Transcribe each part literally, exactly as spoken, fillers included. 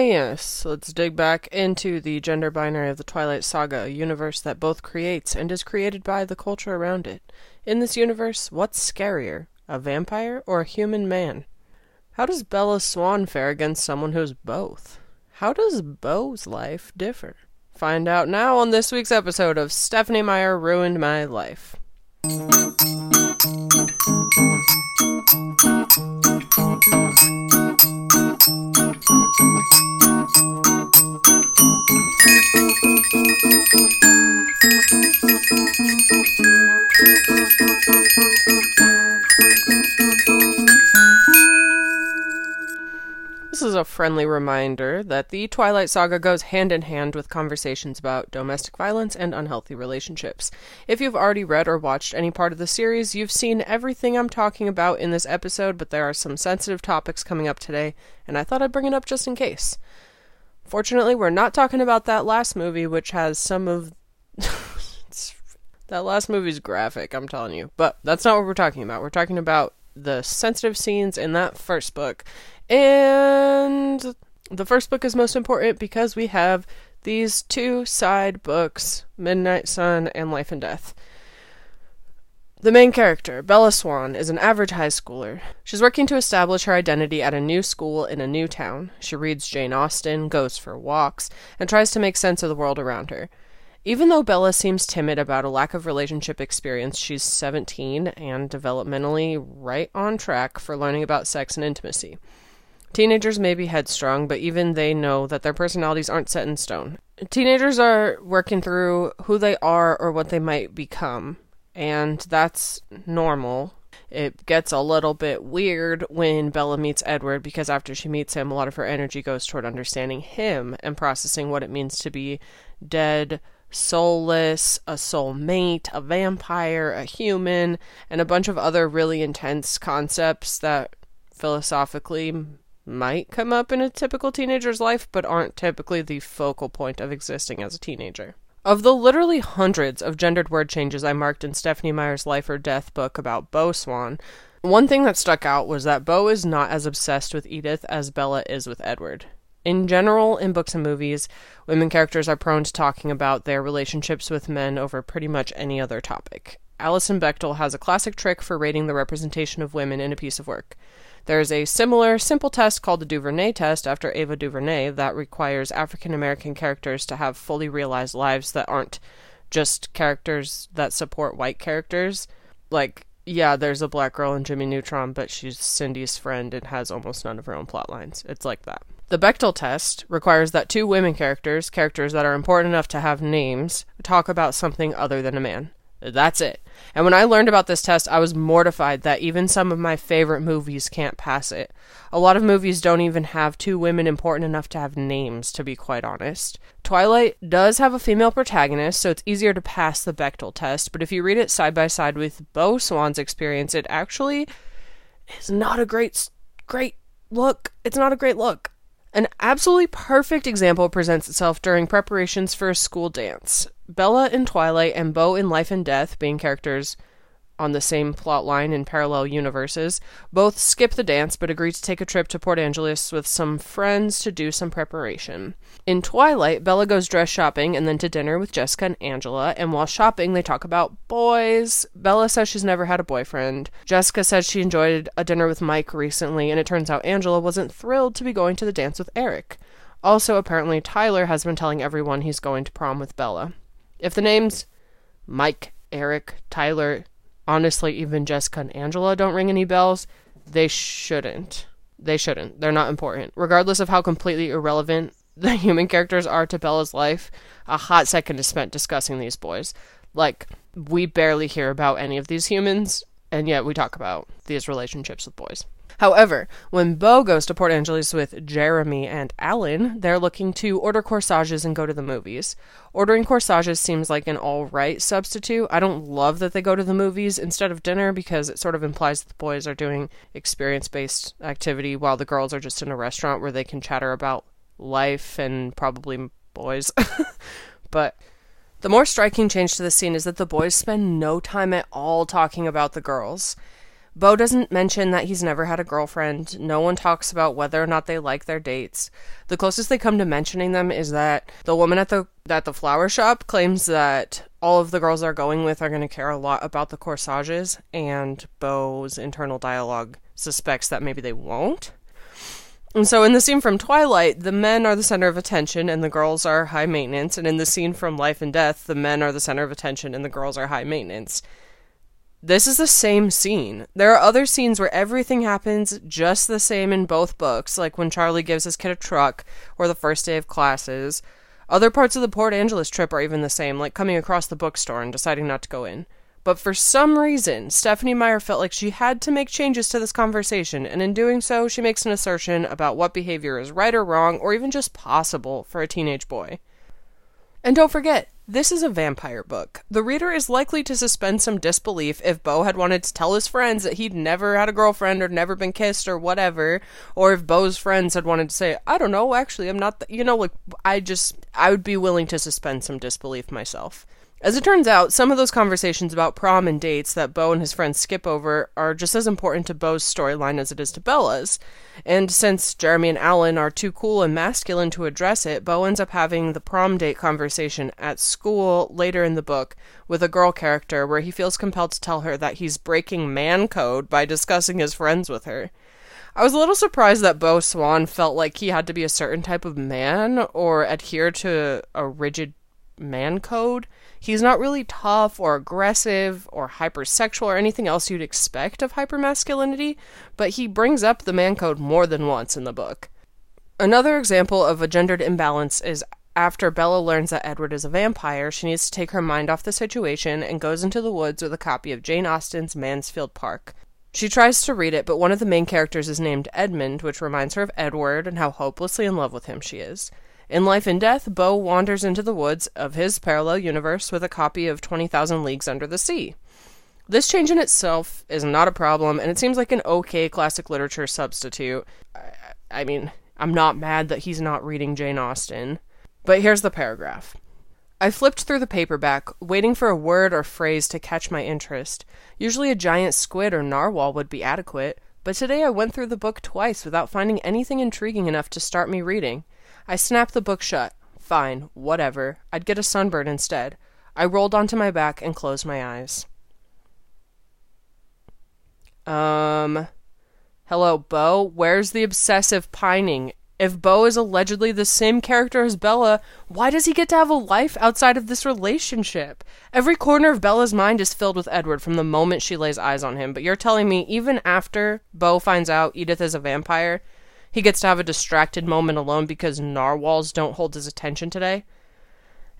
yes, let's dig back into the gender binary of the Twilight Saga, a universe that both creates and is created by the culture around it. In this universe, what's scarier, a vampire or a human man? How does Bella Swan fare against someone who's both? How does Beau's life differ? Find out now on this week's episode of Stephanie Meyer Ruined My Life. This is a friendly reminder that the Twilight Saga goes hand in hand with conversations about domestic violence and unhealthy relationships. If you've already read or watched any part of the series, you've seen everything I'm talking about in this episode, but there are some sensitive topics coming up today, and I thought I'd bring it up just in case. Fortunately, we're not talking about that last movie, which has some of... That last movie's graphic, I'm telling you. But that's not what we're talking about. We're talking about the sensitive scenes in that first book. And the first book is most important because we have these two side books, Midnight Sun and Life and Death. The main character, Bella Swan, is an average high schooler. She's working to establish her identity at a new school in a new town. She reads Jane Austen, goes for walks, and tries to make sense of the world around her. Even though Bella seems timid about a lack of relationship experience, she's seventeen and developmentally right on track for learning about sex and intimacy. Teenagers may be headstrong, but even they know that their personalities aren't set in stone. Teenagers are working through who they are or what they might become, and that's normal. It gets a little bit weird when Bella meets Edward, because after she meets him, a lot of her energy goes toward understanding him and processing what it means to be dead, soulless, a soulmate, a vampire, a human, and a bunch of other really intense concepts that philosophically might come up in a typical teenager's life, but aren't typically the focal point of existing as a teenager. Of the literally hundreds of gendered word changes I marked in Stephanie Meyer's Life or Death book about Beau Swan, one thing that stuck out was that Beau is not as obsessed with Edith as Bella is with Edward. In general, in books and movies, women characters are prone to talking about their relationships with men over pretty much any other topic. Alison Bechdel has a classic trick for rating the representation of women in a piece of work. There is a similar, simple test called the DuVernay test after Ava DuVernay that requires African-American characters to have fully realized lives that aren't just characters that support white characters. Like, yeah, there's a black girl in Jimmy Neutron, but she's Cindy's friend and has almost none of her own plot lines. It's like that. The Bechdel test requires that two women characters, characters that are important enough to have names, talk about something other than a man. That's it. And when I learned about this test, I was mortified that even some of my favorite movies can't pass it. A lot of movies don't even have two women important enough to have names, to be quite honest. Twilight does have a female protagonist, so it's easier to pass the Bechdel test, but if you read it side by side with Beau Swan's experience, it actually is not a great, great look. It's not a great look. An absolutely perfect example presents itself during preparations for a school dance. Bella in Twilight and Beau in Life and Death, being characters on the same plot line in parallel universes, both skip the dance but agree to take a trip to Port Angeles with some friends to do some preparation. In Twilight, Bella goes dress shopping and then to dinner with Jessica and Angela, and while shopping they talk about boys. Bella says she's never had a boyfriend. Jessica says she enjoyed a dinner with Mike recently, and it turns out Angela wasn't thrilled to be going to the dance with Eric. Also, apparently Tyler has been telling everyone he's going to prom with Bella. If the names Mike, Eric, Tyler, honestly, even Jessica and Angela don't ring any bells, they shouldn't. They shouldn't. They're not important. Regardless of how completely irrelevant the human characters are to Bella's life, a hot second is spent discussing these boys. Like, we barely hear about any of these humans, and yet we talk about these relationships with boys. However, when Beau goes to Port Angeles with Jeremy and Alan, they're looking to order corsages and go to the movies. Ordering corsages seems like an all-right substitute. I don't love that they go to the movies instead of dinner because it sort of implies that the boys are doing experience-based activity while the girls are just in a restaurant where they can chatter about life and probably boys. But the more striking change to the scene is that the boys spend no time at all talking about the girls. Beau doesn't mention that he's never had a girlfriend. No one talks about whether or not they like their dates. The closest they come to mentioning them is that the woman at the at the flower shop claims that all of the girls they're going with are going to care a lot about the corsages, and Beau's internal dialogue suspects that maybe they won't. And so in the scene from Twilight, the men are the center of attention and the girls are high maintenance. And in the scene from Life and Death, the men are the center of attention and the girls are high maintenance. This is the same scene. There are other scenes where everything happens just the same in both books, like when Charlie gives his kid a truck or the first day of classes. Other parts of the Port Angeles trip are even the same, like coming across the bookstore and deciding not to go in. But for some reason, Stephanie Meyer felt like she had to make changes to this conversation, and in doing so, she makes an assertion about what behavior is right or wrong, or even just possible for a teenage boy. And don't forget, this is a vampire book. The reader is likely to suspend some disbelief if Beau had wanted to tell his friends that he'd never had a girlfriend or never been kissed or whatever, or if Beau's friends had wanted to say, I don't know, actually, I'm not, th-. you know, like, I just, I would be willing to suspend some disbelief myself. As it turns out, some of those conversations about prom and dates that Beau and his friends skip over are just as important to Beau's storyline as it is to Bella's, and since Jeremy and Alan are too cool and masculine to address it, Beau ends up having the prom date conversation at school later in the book with a girl character where he feels compelled to tell her that he's breaking man code by discussing his friends with her. I was a little surprised that Beau Swan felt like he had to be a certain type of man or adhere to a rigid man code. He's not really tough or aggressive or hypersexual or anything else you'd expect of hypermasculinity, but he brings up the man code more than once in the book. Another example of a gendered imbalance is after Bella learns that Edward is a vampire, she needs to take her mind off the situation and goes into the woods with a copy of Jane Austen's Mansfield Park. She tries to read it, but one of the main characters is named Edmund, which reminds her of Edward and how hopelessly in love with him she is. In Life and Death, Beau wanders into the woods of his parallel universe with a copy of twenty thousand Leagues Under the Sea. This change in itself is not a problem, and it seems like an okay classic literature substitute. I, I mean, I'm not mad that he's not reading Jane Austen. But here's the paragraph. I flipped through the paperback, waiting for a word or phrase to catch my interest. Usually a giant squid or narwhal would be adequate, but today I went through the book twice without finding anything intriguing enough to start me reading. I snapped the book shut. Fine, whatever. I'd get a sunburn instead. I rolled onto my back and closed my eyes. Um, hello, Beau? Where's the obsessive pining? If Beau is allegedly the same character as Bella, why does he get to have a life outside of this relationship? Every corner of Bella's mind is filled with Edward from the moment she lays eyes on him, but you're telling me even after Beau finds out Edith is a vampire, he gets to have a distracted moment alone because narwhals don't hold his attention today.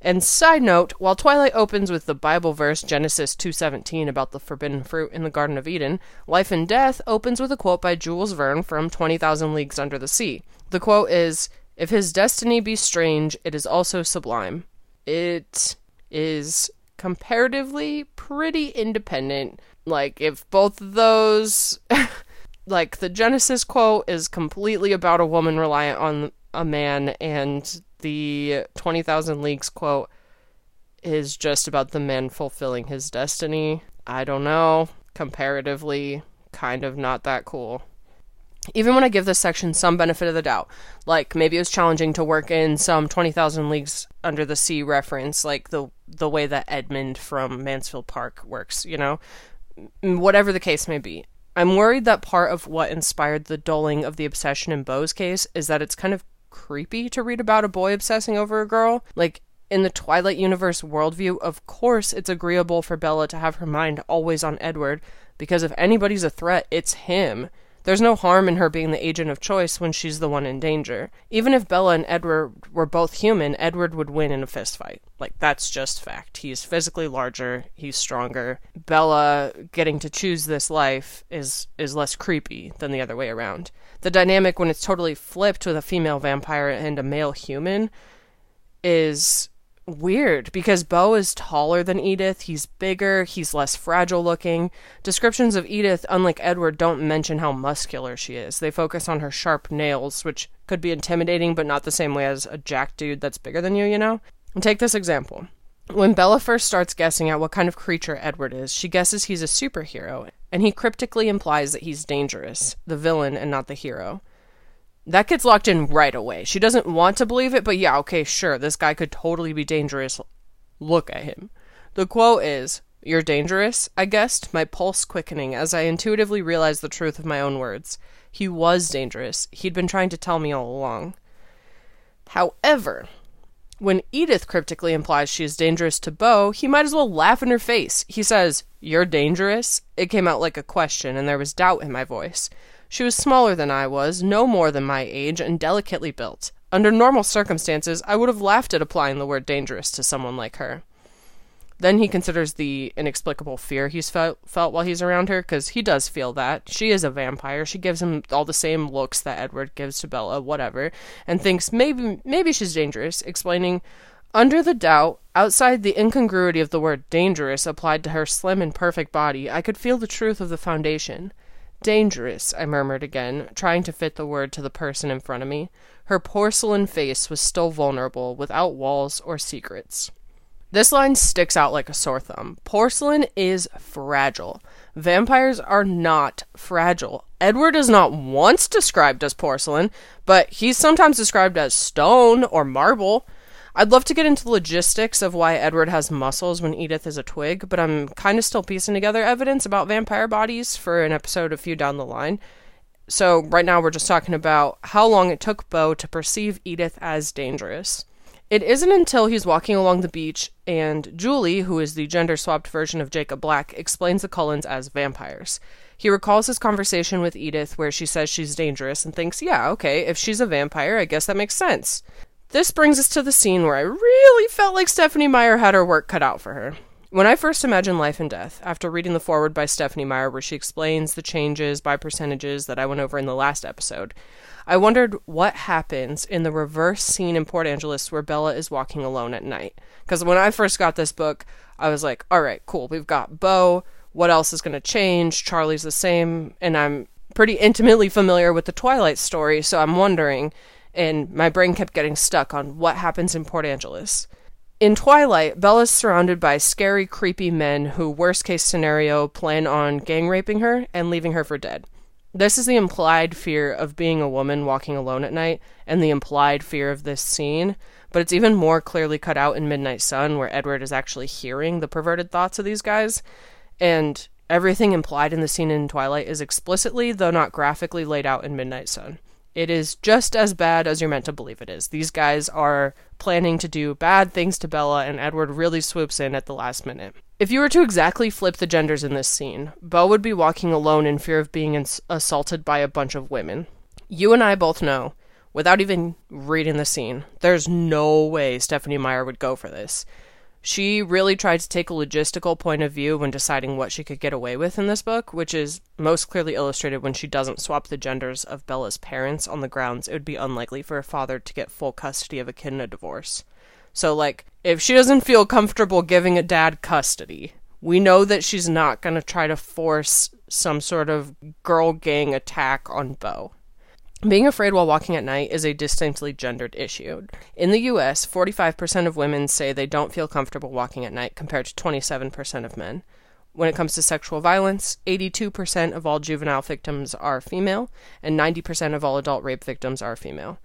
And side note, while Twilight opens with the Bible verse Genesis two seventeen about the forbidden fruit in the Garden of Eden, Life and Death opens with a quote by Jules Verne from twenty thousand Leagues Under the Sea. The quote is, "If his destiny be strange, it is also sublime." It is comparatively pretty independent. Like, if both of those... Like, the Genesis quote is completely about a woman reliant on a man, and the twenty thousand Leagues quote is just about the man fulfilling his destiny. I don't know. Comparatively, kind of not that cool. Even when I give this section some benefit of the doubt, like, maybe it was challenging to work in some twenty thousand Leagues Under the Sea reference, like the, the way that Edmund from Mansfield Park works, you know? Whatever the case may be. I'm worried that part of what inspired the dulling of the obsession in Beau's case is that it's kind of creepy to read about a boy obsessing over a girl. Like, in the Twilight universe worldview, of course it's agreeable for Bella to have her mind always on Edward, because if anybody's a threat, it's him. There's no harm in her being the agent of choice when she's the one in danger. Even if Bella and Edward were both human, Edward would win in a fistfight. Like, that's just fact. He's physically larger, he's stronger. Bella getting to choose this life is, is less creepy than the other way around. The dynamic when it's totally flipped with a female vampire and a male human is weird, because Beau is taller than Edith, he's bigger, he's less fragile looking. Descriptions of Edith, unlike Edward, don't mention how muscular she is. They focus on her sharp nails, which could be intimidating, but not the same way as a jack dude that's bigger than you, you know? And take this example. When Bella first starts guessing at what kind of creature Edward is, she guesses he's a superhero, and he cryptically implies that he's dangerous, the villain and not the hero. That gets locked in right away. She doesn't want to believe it, but yeah, okay, sure, this guy could totally be dangerous. Look at him. The quote is, "You're dangerous," I guessed, my pulse quickening as I intuitively realized the truth of my own words. He was dangerous. He'd been trying to tell me all along. However, when Edith cryptically implies she is dangerous to Beau, he might as well laugh in her face. He says, "You're dangerous?" It came out like a question, and there was doubt in my voice. She was smaller than I was, no more than my age, and delicately built. Under normal circumstances, I would have laughed at applying the word dangerous to someone like her. Then he considers the inexplicable fear he's felt, felt while he's around her, because he does feel that. She is a vampire. She gives him all the same looks that Edward gives to Bella, whatever, and thinks maybe maybe she's dangerous, explaining, "Under the doubt, outside the incongruity of the word dangerous applied to her slim and perfect body, I could feel the truth of the foundation." "Dangerous," I murmured again, trying to fit the word to the person in front of me. Her porcelain face was still vulnerable, without walls or secrets. This line sticks out like a sore thumb. Porcelain is fragile. Vampires are not fragile. Edward is not once described as porcelain, but he's sometimes described as stone or marble. I'd love to get into the logistics of why Edward has muscles when Edith is a twig, but I'm kind of still piecing together evidence about vampire bodies for an episode a few down the line. So right now we're just talking about how long it took Beau to perceive Edith as dangerous. It isn't until he's walking along the beach and Julie, who is the gender-swapped version of Jacob Black, explains the Cullens as vampires. He recalls his conversation with Edith where she says she's dangerous and thinks, yeah, okay, if she's a vampire, I guess that makes sense. This brings us to the scene where I really felt like Stephanie Meyer had her work cut out for her. When I first imagined Life and Death, after reading the foreword by Stephanie Meyer where she explains the changes by percentages that I went over in the last episode, I wondered what happens in the reverse scene in Port Angeles where Bella is walking alone at night. Because when I first got this book, I was like, all right, cool, we've got Beau, what else is going to change? Charlie's the same, and I'm pretty intimately familiar with the Twilight story, so I'm wondering, and my brain kept getting stuck on what happens in Port Angeles. In Twilight, Bella's surrounded by scary, creepy men who, worst-case scenario, plan on gang-raping her and leaving her for dead. This is the implied fear of being a woman walking alone at night, and the implied fear of this scene, but it's even more clearly cut out in Midnight Sun, where Edward is actually hearing the perverted thoughts of these guys, and everything implied in the scene in Twilight is explicitly, though not graphically, laid out in Midnight Sun. It is just as bad as you're meant to believe it is. These guys are planning to do bad things to Bella, and Edward really swoops in at the last minute. If you were to exactly flip the genders in this scene, Beau would be walking alone in fear of being ins- assaulted by a bunch of women. You and I both know, without even reading the scene, there's no way Stephanie Meyer would go for this. She really tried to take a logistical point of view when deciding what she could get away with in this book, which is most clearly illustrated when she doesn't swap the genders of Bella's parents on the grounds it would be unlikely for a father to get full custody of a kid in a divorce. So, like, if she doesn't feel comfortable giving a dad custody, we know that she's not going to try to force some sort of girl gang attack on Beau. Being afraid while walking at night is a distinctly gendered issue. In the U S, forty-five percent of women say they don't feel comfortable walking at night compared to twenty-seven percent of men. When it comes to sexual violence, eighty-two percent of all juvenile victims are female, and ninety percent of all adult rape victims are female.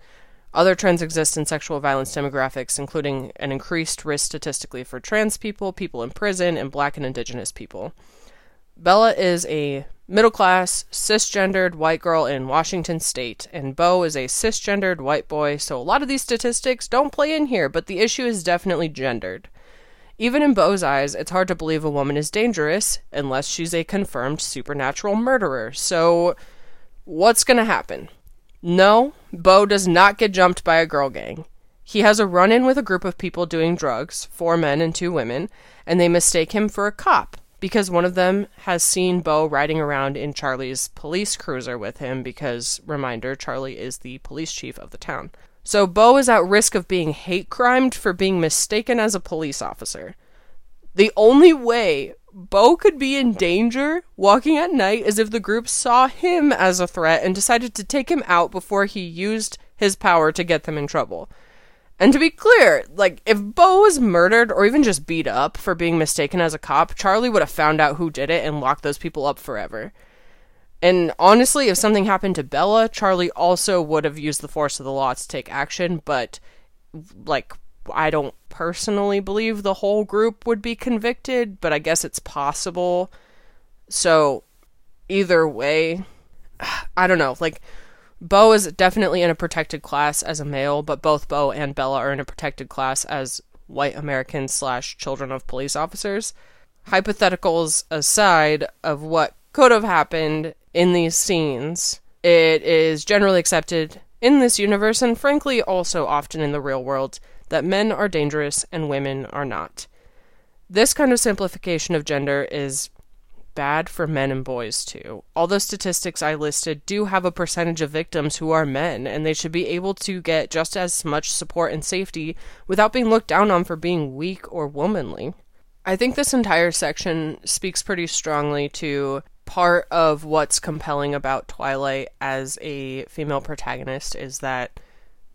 Other trends exist in sexual violence demographics, including an increased risk statistically for trans people, people in prison, and Black and Indigenous people. Bella is a middle-class, cisgendered white girl in Washington state, and Beau is a cisgendered white boy, so a lot of these statistics don't play in here, but the issue is definitely gendered. Even in Beau's eyes, it's hard to believe a woman is dangerous unless she's a confirmed supernatural murderer, so what's gonna happen? No, Beau does not get jumped by a girl gang. He has a run-in with a group of people doing drugs, four men and two women, and they mistake him for a cop, because one of them has seen Beau riding around in Charlie's police cruiser with him because, reminder, Charlie is the police chief of the town. So Beau is at risk of being hate-crimed for being mistaken as a police officer. The only way Beau could be in danger walking at night is if the group saw him as a threat and decided to take him out before he used his power to get them in trouble. And to be clear, like, if Beau was murdered or even just beat up for being mistaken as a cop, Charlie would have found out who did it and locked those people up forever. And honestly, if something happened to Bella, Charlie also would have used the force of the law to take action, but, like, I don't personally believe the whole group would be convicted, but I guess it's possible. So, either way, I don't know, like, Beau is definitely in a protected class as a male, but both Beau and Bella are in a protected class as white Americans slash children of police officers. Hypotheticals aside of what could have happened in these scenes, it is generally accepted in this universe, and frankly also often in the real world, that men are dangerous and women are not. This kind of simplification of gender is bad for men and boys too. All those statistics I listed do have a percentage of victims who are men, and they should be able to get just as much support and safety without being looked down on for being weak or womanly. I think this entire section speaks pretty strongly to part of what's compelling about Twilight as a female protagonist, is that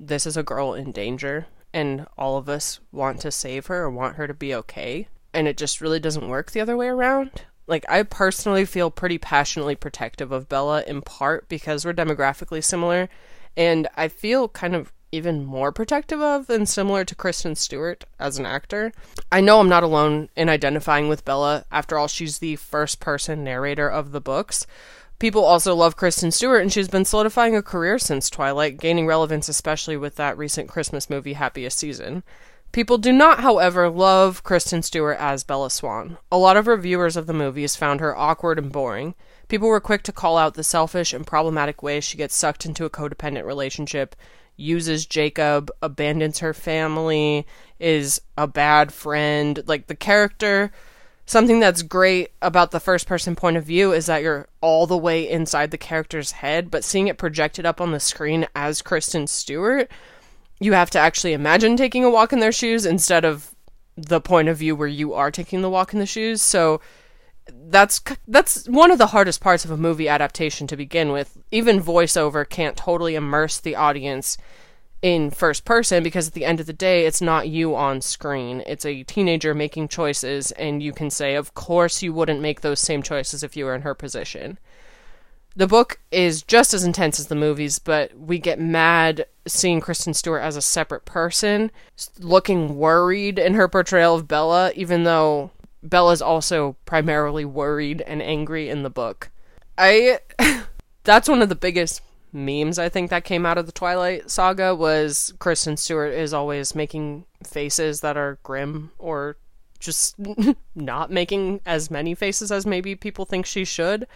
this is a girl in danger, and all of us want to save her or want her to be okay, and it just really doesn't work the other way around. Like, I personally feel pretty passionately protective of Bella, in part because we're demographically similar, and I feel kind of even more protective of and similar to Kristen Stewart as an actor. I know I'm not alone in identifying with Bella. After all, she's the first-person narrator of the books. People also love Kristen Stewart, and she's been solidifying a career since Twilight, gaining relevance especially with that recent Christmas movie, Happiest Season. People do not, however, love Kristen Stewart as Bella Swan. A lot of reviewers of the movies found her awkward and boring. People were quick to call out the selfish and problematic ways she gets sucked into a codependent relationship, uses Jacob, abandons her family, is a bad friend. Like, the character, something that's great about the first-person point of view is that you're all the way inside the character's head, but seeing it projected up on the screen as Kristen Stewart, you have to actually imagine taking a walk in their shoes instead of the point of view where you are taking the walk in the shoes. So that's that's one of the hardest parts of a movie adaptation to begin with. Even voiceover can't totally immerse the audience in first person, because at the end of the day, it's not you on screen. It's a teenager making choices, and you can say, of course you wouldn't make those same choices if you were in her position. The book is just as intense as the movies, but we get mad seeing Kristen Stewart as a separate person, looking worried in her portrayal of Bella, even though Bella's also primarily worried and angry in the book. I... That's one of the biggest memes, I think, that came out of the Twilight Saga, was Kristen Stewart is always making faces that are grim, or just not making as many faces as maybe people think she should.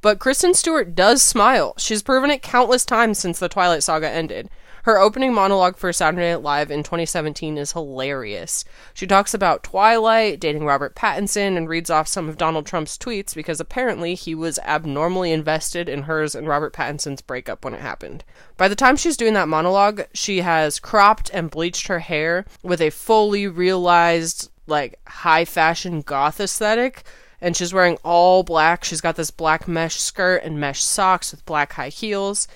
But Kristen Stewart does smile. She's proven it countless times since the Twilight Saga ended. Her opening monologue for Saturday Night Live in twenty seventeen is hilarious. She talks about Twilight, dating Robert Pattinson, and reads off some of Donald Trump's tweets because apparently he was abnormally invested in hers and Robert Pattinson's breakup when it happened. By the time she's doing that monologue, she has cropped and bleached her hair with a fully realized, like, high fashion goth aesthetic. And she's wearing all black. She's got this black mesh skirt and mesh socks with black high heels.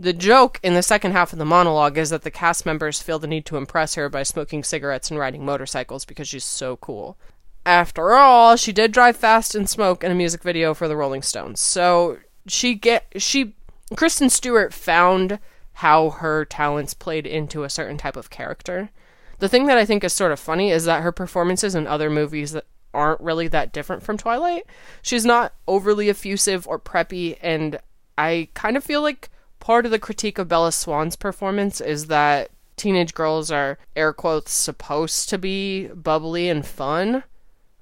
The joke in the second half of the monologue is that the cast members feel the need to impress her by smoking cigarettes and riding motorcycles because she's so cool. After all, she did drive fast and smoke in a music video for the Rolling Stones. So she get she Kristen Stewart found how her talents played into a certain type of character. The thing that I think is sort of funny is that her performances in other movies that aren't really that different from Twilight. She's not overly effusive or preppy, and I kind of feel like part of the critique of Bella Swan's performance is that teenage girls are, air quotes, supposed to be bubbly and fun,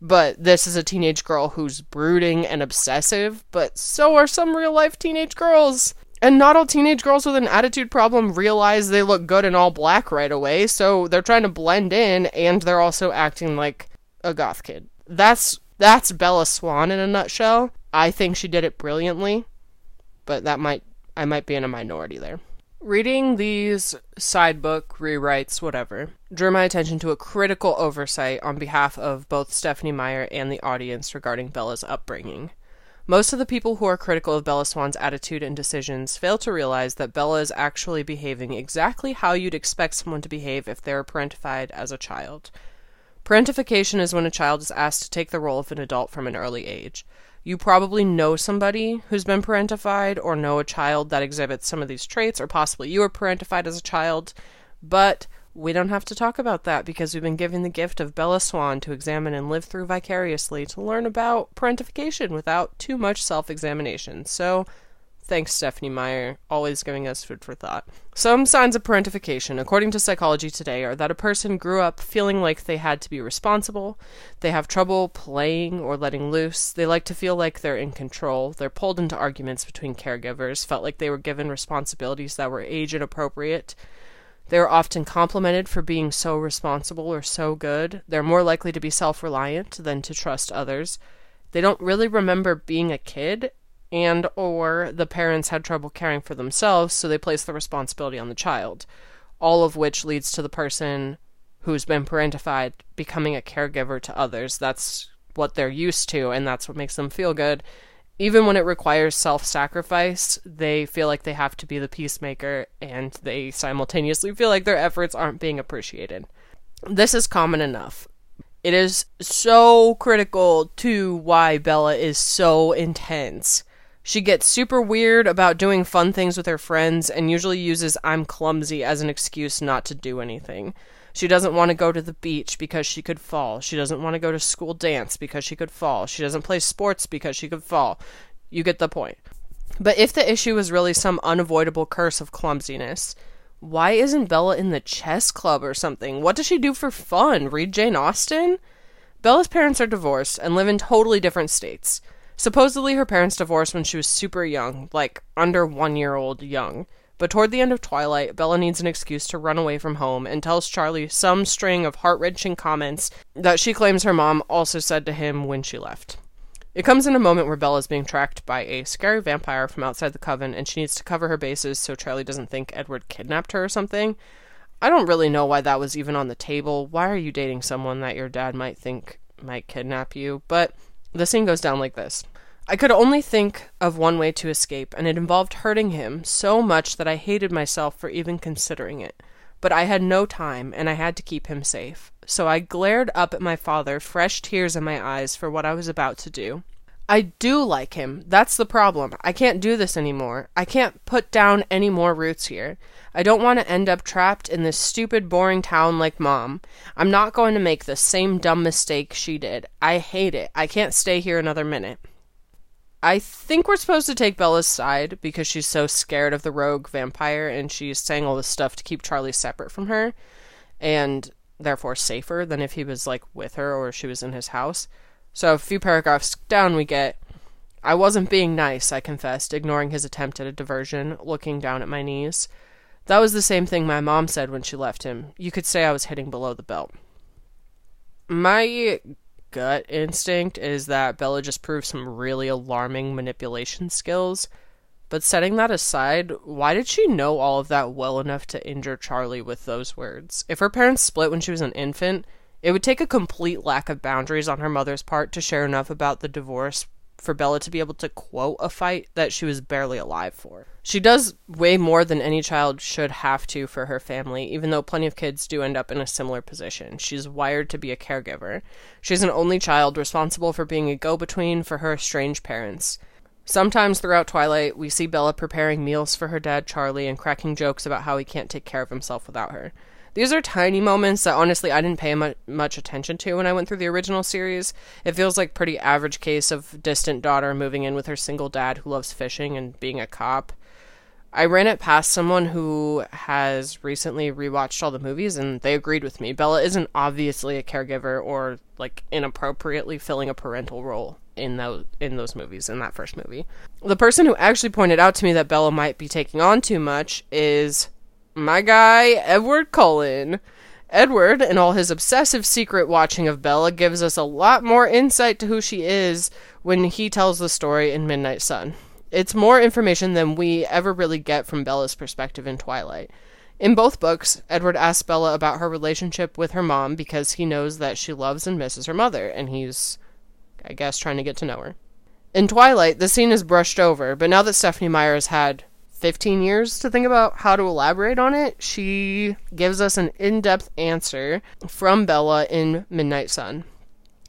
but this is a teenage girl who's brooding and obsessive, but so are some real-life teenage girls. And not all teenage girls with an attitude problem realize they look good in all black right away, so they're trying to blend in, and they're also acting like a goth kid. That's that's Bella Swan in a nutshell. I think she did it brilliantly, but that might I might be in a minority there. Reading these side book rewrites, whatever, drew my attention to a critical oversight on behalf of both Stephanie Meyer and the audience regarding Bella's upbringing. Most of the people who are critical of Bella Swan's attitude and decisions fail to realize that Bella is actually behaving exactly how you'd expect someone to behave if they're parentified as a child. Parentification is when a child is asked to take the role of an adult from an early age. You probably know somebody who's been parentified or know a child that exhibits some of these traits, or possibly you were parentified as a child, but we don't have to talk about that because we've been given the gift of Bella Swan to examine and live through vicariously to learn about parentification without too much self-examination. So, thanks, Stephanie Meyer, always giving us food for thought. Some signs of parentification, according to Psychology Today, are that a person grew up feeling like they had to be responsible, they have trouble playing or letting loose, they like to feel like they're in control, they're pulled into arguments between caregivers, felt like they were given responsibilities that were age inappropriate, they're often complimented for being so responsible or so good, they're more likely to be self-reliant than to trust others, they don't really remember being a kid, and or the parents had trouble caring for themselves, so they place the responsibility on the child, all of which leads to the person who's been parentified becoming a caregiver to others. That's what they're used to, and that's what makes them feel good. Even when it requires self-sacrifice, they feel like they have to be the peacemaker, and they simultaneously feel like their efforts aren't being appreciated. This is common enough. It is so critical to why Bella is so intense. She gets super weird about doing fun things with her friends and usually uses I'm clumsy as an excuse not to do anything. She doesn't want to go to the beach because she could fall. She doesn't want to go to school dance because she could fall. She doesn't play sports because she could fall. You get the point. But if the issue is really some unavoidable curse of clumsiness, why isn't Bella in the chess club or something? What does she do for fun? Read Jane Austen? Bella's parents are divorced and live in totally different states. Supposedly, her parents divorced when she was super young, like under one-year-old young. But toward the end of Twilight, Bella needs an excuse to run away from home and tells Charlie some string of heart-wrenching comments that she claims her mom also said to him when she left. It comes in a moment where Bella is being tracked by a scary vampire from outside the coven, and she needs to cover her bases so Charlie doesn't think Edward kidnapped her or something. I don't really know why that was even on the table. Why are you dating someone that your dad might think might kidnap you? But the scene goes down like this. I could only think of one way to escape, and it involved hurting him so much that I hated myself for even considering it. But I had no time, and I had to keep him safe. So I glared up at my father, fresh tears in my eyes for what I was about to do. I do like him. That's the problem. I can't do this anymore. I can't put down any more roots here. I don't want to end up trapped in this stupid, boring town like Mom. I'm not going to make the same dumb mistake she did. I hate it. I can't stay here another minute. I think we're supposed to take Bella's side because she's so scared of the rogue vampire and she's saying all this stuff to keep Charlie separate from her and therefore safer than if he was, like, with her or she was in his house. So a few paragraphs down we get, I wasn't being nice, I confessed, ignoring his attempt at a diversion, looking down at my knees. That was the same thing my mom said when she left him. You could say I was hitting below the belt. My gut instinct is that Bella just proved some really alarming manipulation skills, but setting that aside, why did she know all of that well enough to injure Charlie with those words? If her parents split when she was an infant, it would take a complete lack of boundaries on her mother's part to share enough about the divorce for Bella to be able to quote a fight that she was barely alive for. She does way more than any child should have to for her family, even though plenty of kids do end up in a similar position. She's wired to be a caregiver. She's an only child responsible for being a go-between for her estranged parents. Sometimes throughout Twilight, we see Bella preparing meals for her dad, Charlie, and cracking jokes about how he can't take care of himself without her. These are tiny moments that, honestly, I didn't pay mu- much attention to when I went through the original series. It feels like pretty average case of distant daughter moving in with her single dad who loves fishing and being a cop. I ran it past someone who has recently rewatched all the movies, and they agreed with me. Bella isn't obviously a caregiver or, like, inappropriately filling a parental role in those, in those movies, in that first movie. The person who actually pointed out to me that Bella might be taking on too much is my guy, Edward Cullen. Edward, and all his obsessive secret watching of Bella, gives us a lot more insight to who she is when he tells the story in Midnight Sun. It's more information than we ever really get from Bella's perspective in Twilight. In both books, Edward asks Bella about her relationship with her mom because he knows that she loves and misses her mother, and he's, I guess, trying to get to know her. In Twilight, the scene is brushed over, but now that Stephanie Meyer has had fifteen years to think about how to elaborate on it, she gives us an in-depth answer from Bella in Midnight Sun.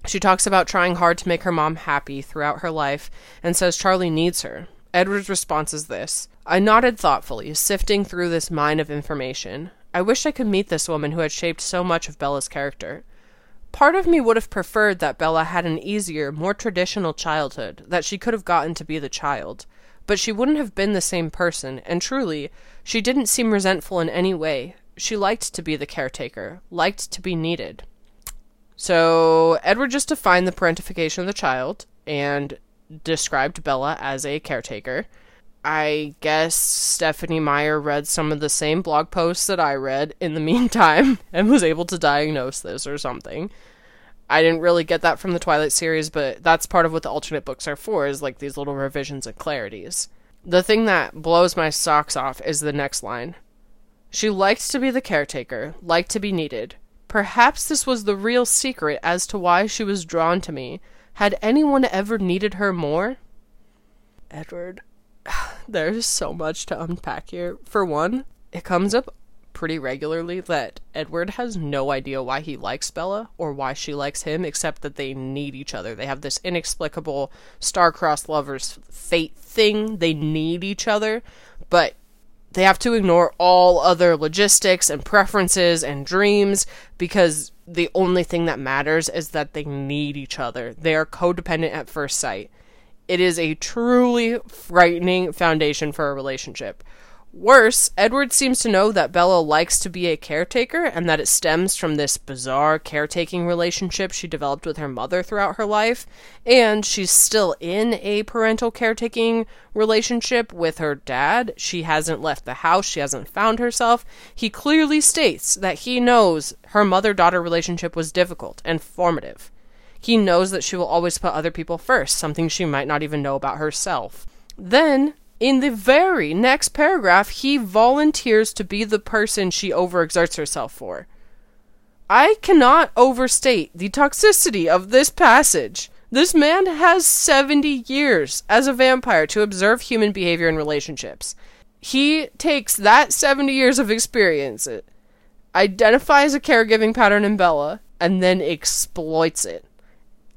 She talks about trying hard to make her mom happy throughout her life and says Charlie needs her. Edward's response is this: I nodded thoughtfully, sifting through this mine of information. I wished I could meet this woman who had shaped so much of Bella's character. Part of me would have preferred that Bella had an easier, more traditional childhood, that she could have gotten to be the child. But she wouldn't have been the same person, and truly, she didn't seem resentful in any way. She liked to be the caretaker, liked to be needed. So Edward just defined the parentification of the child and described Bella as a caretaker. I guess Stephanie Meyer read some of the same blog posts that I read in the meantime and was able to diagnose this or something. I didn't really get that from the Twilight series, but that's part of what the alternate books are for, is like these little revisions and clarities. The thing that blows my socks off is the next line. She liked to be the caretaker, liked to be needed. Perhaps this was the real secret as to why she was drawn to me. Had anyone ever needed her more? Edward, there's so much to unpack here. For one, it comes up pretty regularly that Edward has no idea why he likes Bella or why she likes him, except that they need each other. They have this inexplicable star-crossed lovers fate thing. They need each other, but they have to ignore all other logistics and preferences and dreams because the only thing that matters is that they need each other. They are codependent at first sight. It is a truly frightening foundation for a relationship. Worse, Edward seems to know that Bella likes to be a caretaker and that it stems from this bizarre caretaking relationship she developed with her mother throughout her life, and she's still in a parental caretaking relationship with her dad. She hasn't left the house. She hasn't found herself. He clearly states that he knows her mother-daughter relationship was difficult and formative. He knows that she will always put other people first, something she might not even know about herself. Then, in the very next paragraph, he volunteers to be the person she overexerts herself for. I cannot overstate the toxicity of this passage. This man has seventy years as a vampire to observe human behavior and relationships. He takes that seventy years of experience, identifies a caregiving pattern in Bella, and then exploits it.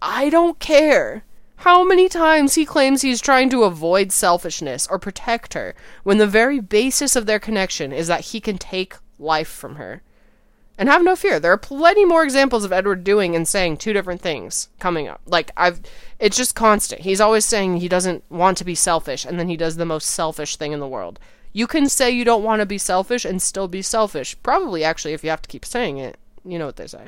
I don't care how many times he claims he's trying to avoid selfishness or protect her when the very basis of their connection is that he can take life from her. And have no fear, there are plenty more examples of Edward doing and saying two different things coming up. Like, I've, it's just constant. He's always saying he doesn't want to be selfish, and then he does the most selfish thing in the world. You can say you don't want to be selfish and still be selfish. Probably, actually, if you have to keep saying it. You know what they say.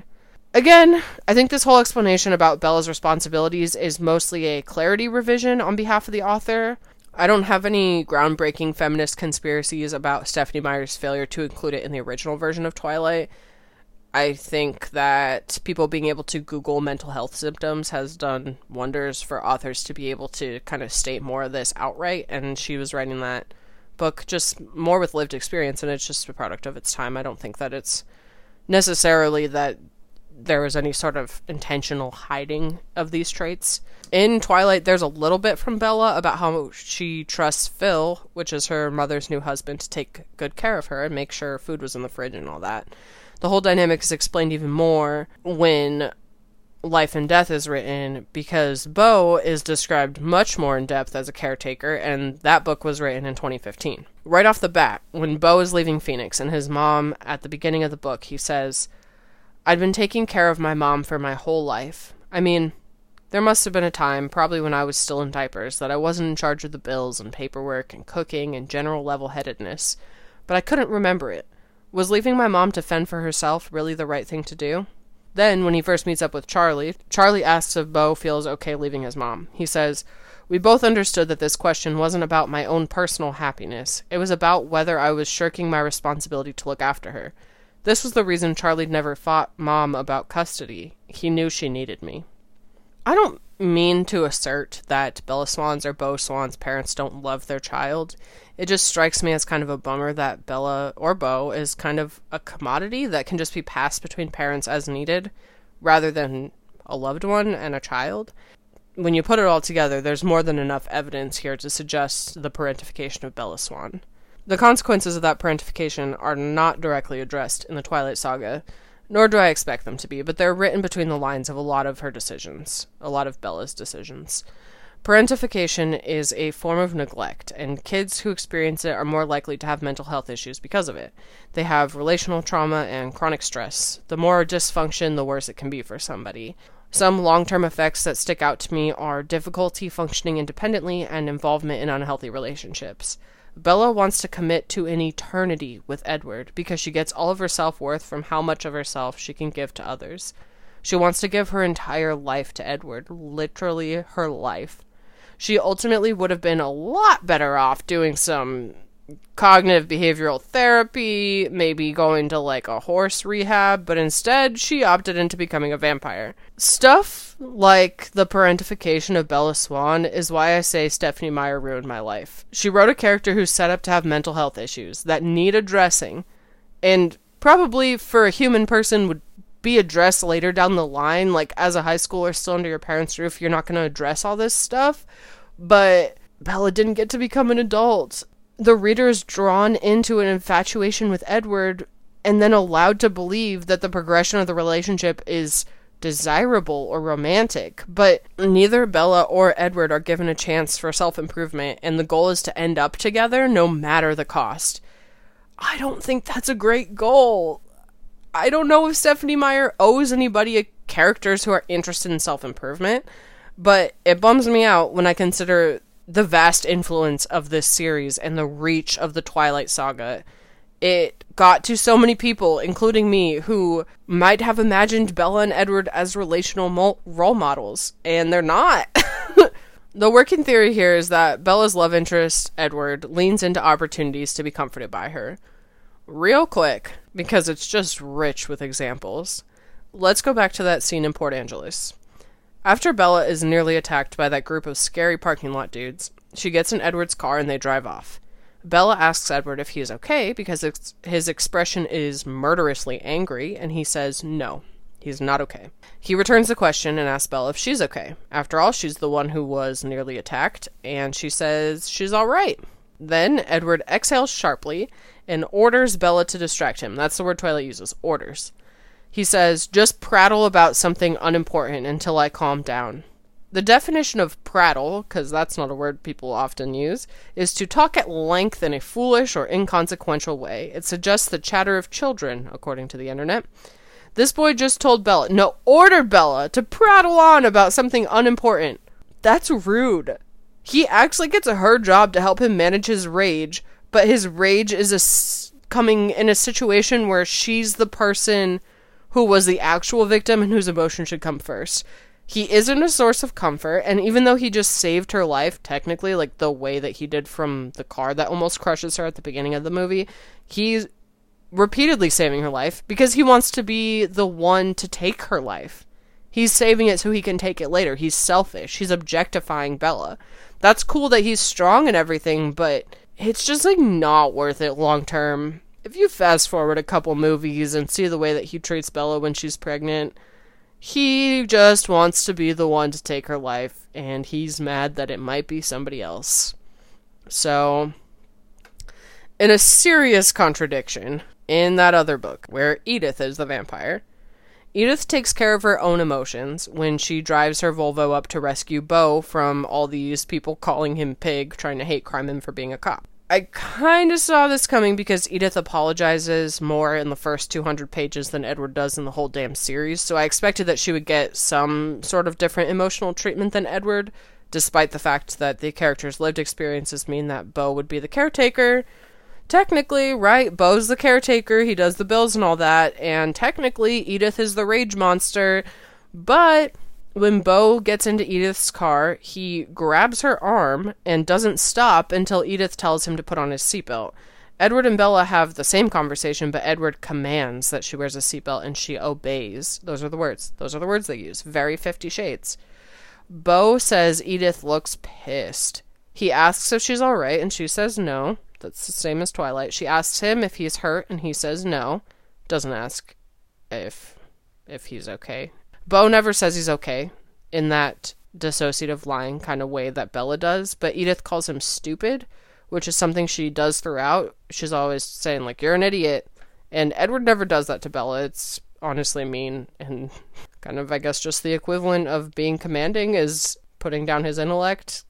Again, I think this whole explanation about Bella's responsibilities is mostly a clarity revision on behalf of the author. I don't have any groundbreaking feminist conspiracies about Stephanie Meyer's failure to include it in the original version of Twilight. I think that people being able to Google mental health symptoms has done wonders for authors to be able to kind of state more of this outright, and she was writing that book just more with lived experience, and it's just a product of its time. I don't think that it's necessarily that there was any sort of intentional hiding of these traits. In Twilight, there's a little bit from Bella about how she trusts Phil, which is her mother's new husband, to take good care of her and make sure food was in the fridge and all that. The whole dynamic is explained even more when Life and Death is written, because Beau is described much more in depth as a caretaker, and that book was written in twenty fifteen. Right off the bat, when Beau is leaving Phoenix and his mom, at the beginning of the book, he says, I'd been taking care of my mom for my whole life. I mean, there must have been a time, probably when I was still in diapers, that I wasn't in charge of the bills and paperwork and cooking and general level-headedness, but I couldn't remember it. Was leaving my mom to fend for herself really the right thing to do? Then, when he first meets up with Charlie, Charlie asks if Beau feels okay leaving his mom. He says, we both understood that this question wasn't about my own personal happiness. It was about whether I was shirking my responsibility to look after her. This was the reason Charlie never fought Mom about custody. He knew she needed me. I don't mean to assert that Bella Swan's or Beau Swan's parents don't love their child. It just strikes me as kind of a bummer that Bella or Beau is kind of a commodity that can just be passed between parents as needed, rather than a loved one and a child. when you put it all together, there's more than enough evidence here to suggest the parentification of Bella Swan. The consequences of that parentification are not directly addressed in the Twilight Saga, nor do I expect them to be, but they're written between the lines of a lot of her decisions, a lot of Bella's decisions. Parentification is a form of neglect, and kids who experience it are more likely to have mental health issues because of it. They have relational trauma and chronic stress. The more dysfunction, the worse it can be for somebody. Some long-term effects that stick out to me are difficulty functioning independently and involvement in unhealthy relationships. Bella wants to commit to an eternity with Edward because she gets all of her self-worth from how much of herself she can give to others. She wants to give her entire life to Edward, literally her life. She ultimately would have been a lot better off doing some cognitive behavioral therapy, maybe going to like a horse rehab, but instead she opted into becoming a vampire. Stuff like the parentification of Bella Swan is why I say Stephanie Meyer ruined my life. She wrote a character who's set up to have mental health issues that need addressing, and probably for a human person would be addressed later down the line. Like, as a high schooler still under your parents' roof, you're not going to address all this stuff, but Bella didn't get to become an adult. The reader is drawn into an infatuation with Edward and then allowed to believe that the progression of the relationship is desirable or romantic, but neither Bella or Edward are given a chance for self-improvement, and the goal is to end up together no matter the cost. I don't think that's a great goal. I don't know if Stephanie Meyer owes anybody a characters who are interested in self-improvement, but it bums me out when I consider the vast influence of this series and the reach of the Twilight Saga. It got to so many people, including me, who might have imagined Bella and Edward as relational mo- role models, and they're not. The working theory here is that Bella's love interest, Edward, leans into opportunities to be comforted by her. Real quick, because it's just rich with examples, let's go back to that scene in Port Angeles. After Bella is nearly attacked by that group of scary parking lot dudes, she gets in Edward's car and they drive off. Bella asks Edward if he is okay because ex- his expression is murderously angry, and he says no, he's not okay. He returns the question and asks Bella if she's okay. After all, she's the one who was nearly attacked, and she says she's all right. Then Edward exhales sharply and orders Bella to distract him. That's the word Twilight uses, orders. He says, just prattle about something unimportant until I calm down. The definition of prattle, because that's not a word people often use, is to talk at length in a foolish or inconsequential way. It suggests the chatter of children, according to the internet. This boy just told Bella, no, ordered Bella to prattle on about something unimportant. That's rude. He acts like it's her job to help him manage his rage, but his rage is a- coming in a situation where she's the person who was the actual victim and whose emotion should come first. He isn't a source of comfort, and even though he just saved her life, technically, like the way that he did from the car that almost crushes her at the beginning of the movie, he's repeatedly saving her life because he wants to be the one to take her life. He's saving it so he can take it later. He's selfish. He's objectifying Bella. That's cool that he's strong and everything, but it's just, like, not worth it long term. If you fast forward a couple movies and see the way that he treats Bella when she's pregnant, he just wants to be the one to take her life, and he's mad that it might be somebody else. So, in a serious contradiction, in that other book, where Edith is the vampire, Edith takes care of her own emotions when she drives her Volvo up to rescue Beau from all these people calling him pig, trying to hate crime him for being a cop. I kind of saw this coming because Edith apologizes more in the first two hundred pages than Edward does in the whole damn series, so I expected that she would get some sort of different emotional treatment than Edward, despite the fact that the character's lived experiences mean that Beau would be the caretaker. Technically, right, Beau's the caretaker, he does the bills and all that, and technically Edith is the rage monster, but when Beau gets into Edith's car, he grabs her arm and doesn't stop until Edith tells him to put on his seatbelt. Edward and Bella have the same conversation, but Edward commands that she wears a seatbelt and she obeys. Those are the words. Those are the words they use. Very Fifty Shades. Beau says Edith looks pissed. He asks if she's all right, and she says no. That's the same as Twilight. She asks him if he's hurt, and he says no. Doesn't ask if if he's okay. Beau never says he's okay in that dissociative lying kind of way that Bella does, but Edith calls him stupid, which is something she does throughout. She's always saying, like, you're an idiot, and Edward never does that to Bella. It's honestly mean, and kind of, I guess, just the equivalent of being commanding is putting down his intellect.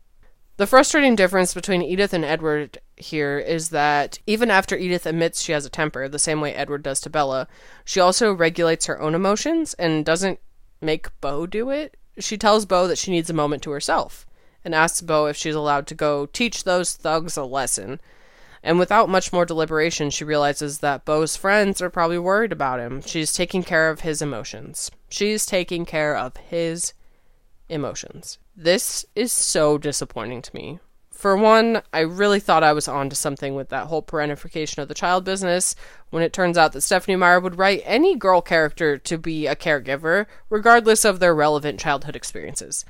The frustrating difference between Edith and Edward here is that even after Edith admits she has a temper, the same way Edward does to Bella, she also regulates her own emotions and doesn't make Beau do it. She tells Beau that she needs a moment to herself and asks Beau if she's allowed to go teach those thugs a lesson. And without much more deliberation, she realizes that Beau's friends are probably worried about him. She's taking care of his emotions. She's taking care of his emotions. This is so disappointing to me. For one, I really thought I was onto something with that whole parentification of the child business when it turns out that Stephanie Meyer would write any girl character to be a caregiver, regardless of their relevant childhood experiences.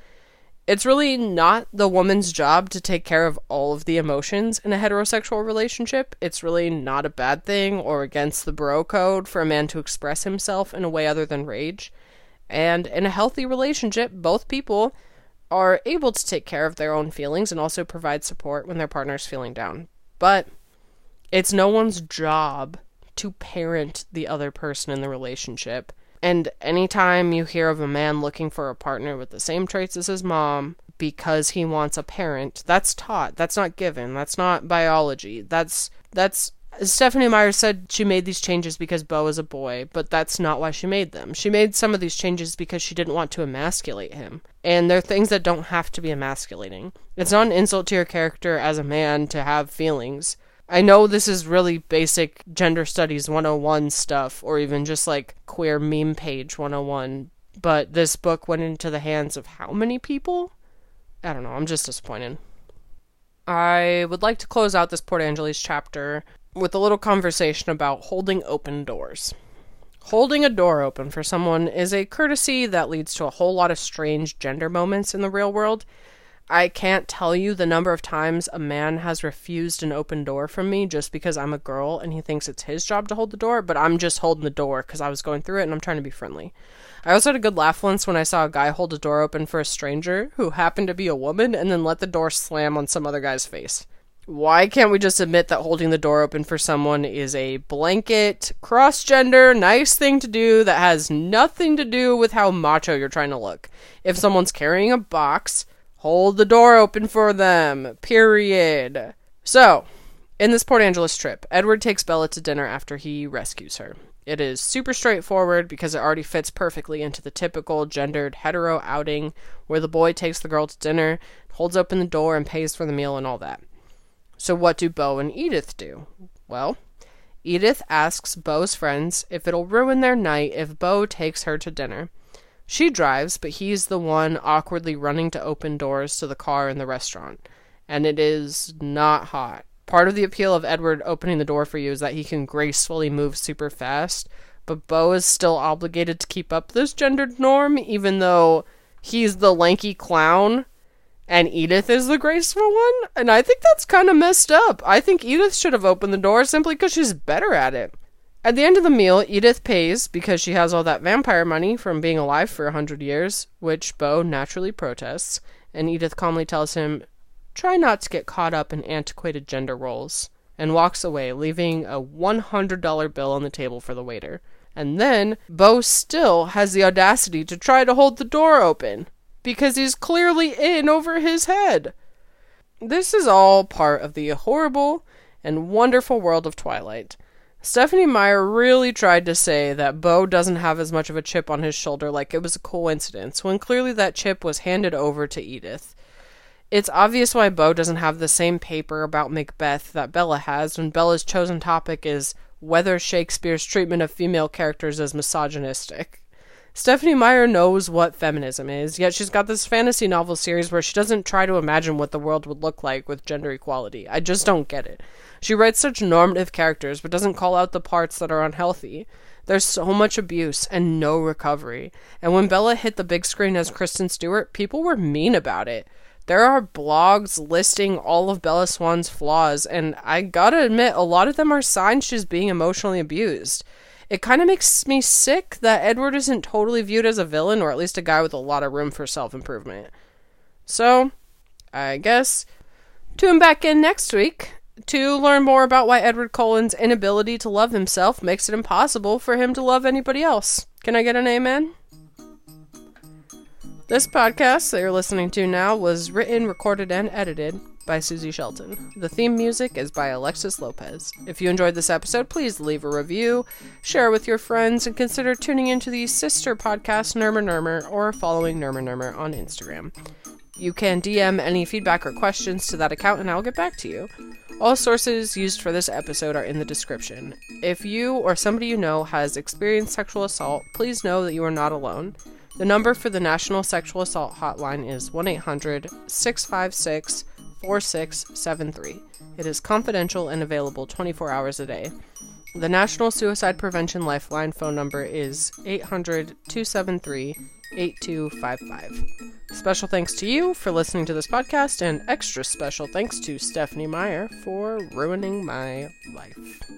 It's really not the woman's job to take care of all of the emotions in a heterosexual relationship. It's really not a bad thing or against the bro code for a man to express himself in a way other than rage. And in a healthy relationship, both people are able to take care of their own feelings and also provide support when their partner's feeling down. But it's no one's job to parent the other person in the relationship. And anytime you hear of a man looking for a partner with the same traits as his mom because he wants a parent, that's taught. That's not given. That's not biology. That's, that's, Stephanie Meyer said she made these changes because Beau is a boy, but that's not why she made them. She made some of these changes because she didn't want to emasculate him. And they're things that don't have to be emasculating. It's not an insult to your character as a man to have feelings. I know this is really basic gender studies one oh one stuff, or even just like queer meme page one oh one, but this book went into the hands of how many people? I don't know, I'm just disappointed. I would like to close out this Port Angeles chapter with a little conversation about holding open doors. Holding a door open for someone is a courtesy that leads to a whole lot of strange gender moments in the real world. I can't tell you the number of times a man has refused an open door from me just because I'm a girl and he thinks it's his job to hold the door, but I'm just holding the door because I was going through it and I'm trying to be friendly. I also had a good laugh once when I saw a guy hold a door open for a stranger who happened to be a woman and then let the door slam on some other guy's face. Why can't we just admit that holding the door open for someone is a blanket, cross-gender, nice thing to do that has nothing to do with how macho you're trying to look? If someone's carrying a box, hold the door open for them, period. So, in this Port Angeles trip, Edward takes Bella to dinner after he rescues her. It is super straightforward because it already fits perfectly into the typical gendered hetero outing where the boy takes the girl to dinner, holds open the door, and pays for the meal and all that. So what do Beau and Edith do? Well, Edith asks Beau's friends if it'll ruin their night if Beau takes her to dinner. She drives, but he's the one awkwardly running to open doors to the car in the restaurant. And it is not hot. Part of the appeal of Edward opening the door for you is that he can gracefully move super fast, but Beau is still obligated to keep up this gendered norm, even though he's the lanky clown and Edith is the graceful one. And I think that's kind of messed up. I think Edith should have opened the door simply because she's better at it. At the end of the meal, Edith pays because she has all that vampire money from being alive for a hundred years, which Beau naturally protests, and Edith calmly tells him, try not to get caught up in antiquated gender roles, and walks away, leaving a one hundred dollar bill on the table for the waiter. And then, Beau still has the audacity to try to hold the door open, because he's clearly in over his head. This is all part of the horrible and wonderful world of Twilight. Stephanie Meyer really tried to say that Beau doesn't have as much of a chip on his shoulder, like it was a coincidence, when clearly that chip was handed over to Edith. It's obvious why Beau doesn't have the same paper about Macbeth that Bella has, when Bella's chosen topic is whether Shakespeare's treatment of female characters is misogynistic. Stephanie Meyer knows what feminism is, yet she's got this fantasy novel series where she doesn't try to imagine what the world would look like with gender equality. I just don't get it. She writes such normative characters, but doesn't call out the parts that are unhealthy. There's so much abuse and no recovery. And when Bella hit the big screen as Kristen Stewart, people were mean about it. There are blogs listing all of Bella Swan's flaws, and I gotta admit, a lot of them are signs she's being emotionally abused. It kind of makes me sick that Edward isn't totally viewed as a villain, or at least a guy with a lot of room for self-improvement. So, I guess tune back in next week to learn more about why Edward Cullen's inability to love himself makes it impossible for him to love anybody else. Can I get an amen? This podcast that you're listening to now was written, recorded, and edited by Susie Shelton. The theme music is by Alexis Lopez. If you enjoyed this episode, please leave a review, share with your friends, and consider tuning into the sister podcast Nurmer Nurmer or following Nurmer Nurmer on Instagram. You can D M any feedback or questions to that account and I'll get back to you. All sources used for this episode are in the description. If you or somebody you know has experienced sexual assault, please know that you are not alone. The number for the National Sexual Assault Hotline is one eight hundred, six five six, four six seven three. It is confidential and available twenty-four hours a day. The National Suicide Prevention Lifeline phone number is eight hundred, two seven three, eight two five five. Special thanks to you for listening to this podcast, and extra special thanks to Stephanie Meyer for ruining my life.